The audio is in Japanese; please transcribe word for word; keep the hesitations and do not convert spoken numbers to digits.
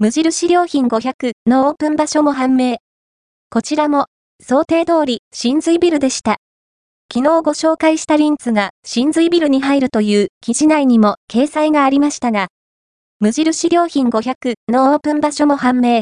無印良品ごひゃくのオープン場所も判明。こちらも、想定通り、新髄ビルでした。昨日ご紹介したリンツが新髄ビルに入るという記事内にも掲載がありましたが、無印良品ごひゃくのオープン場所も判明。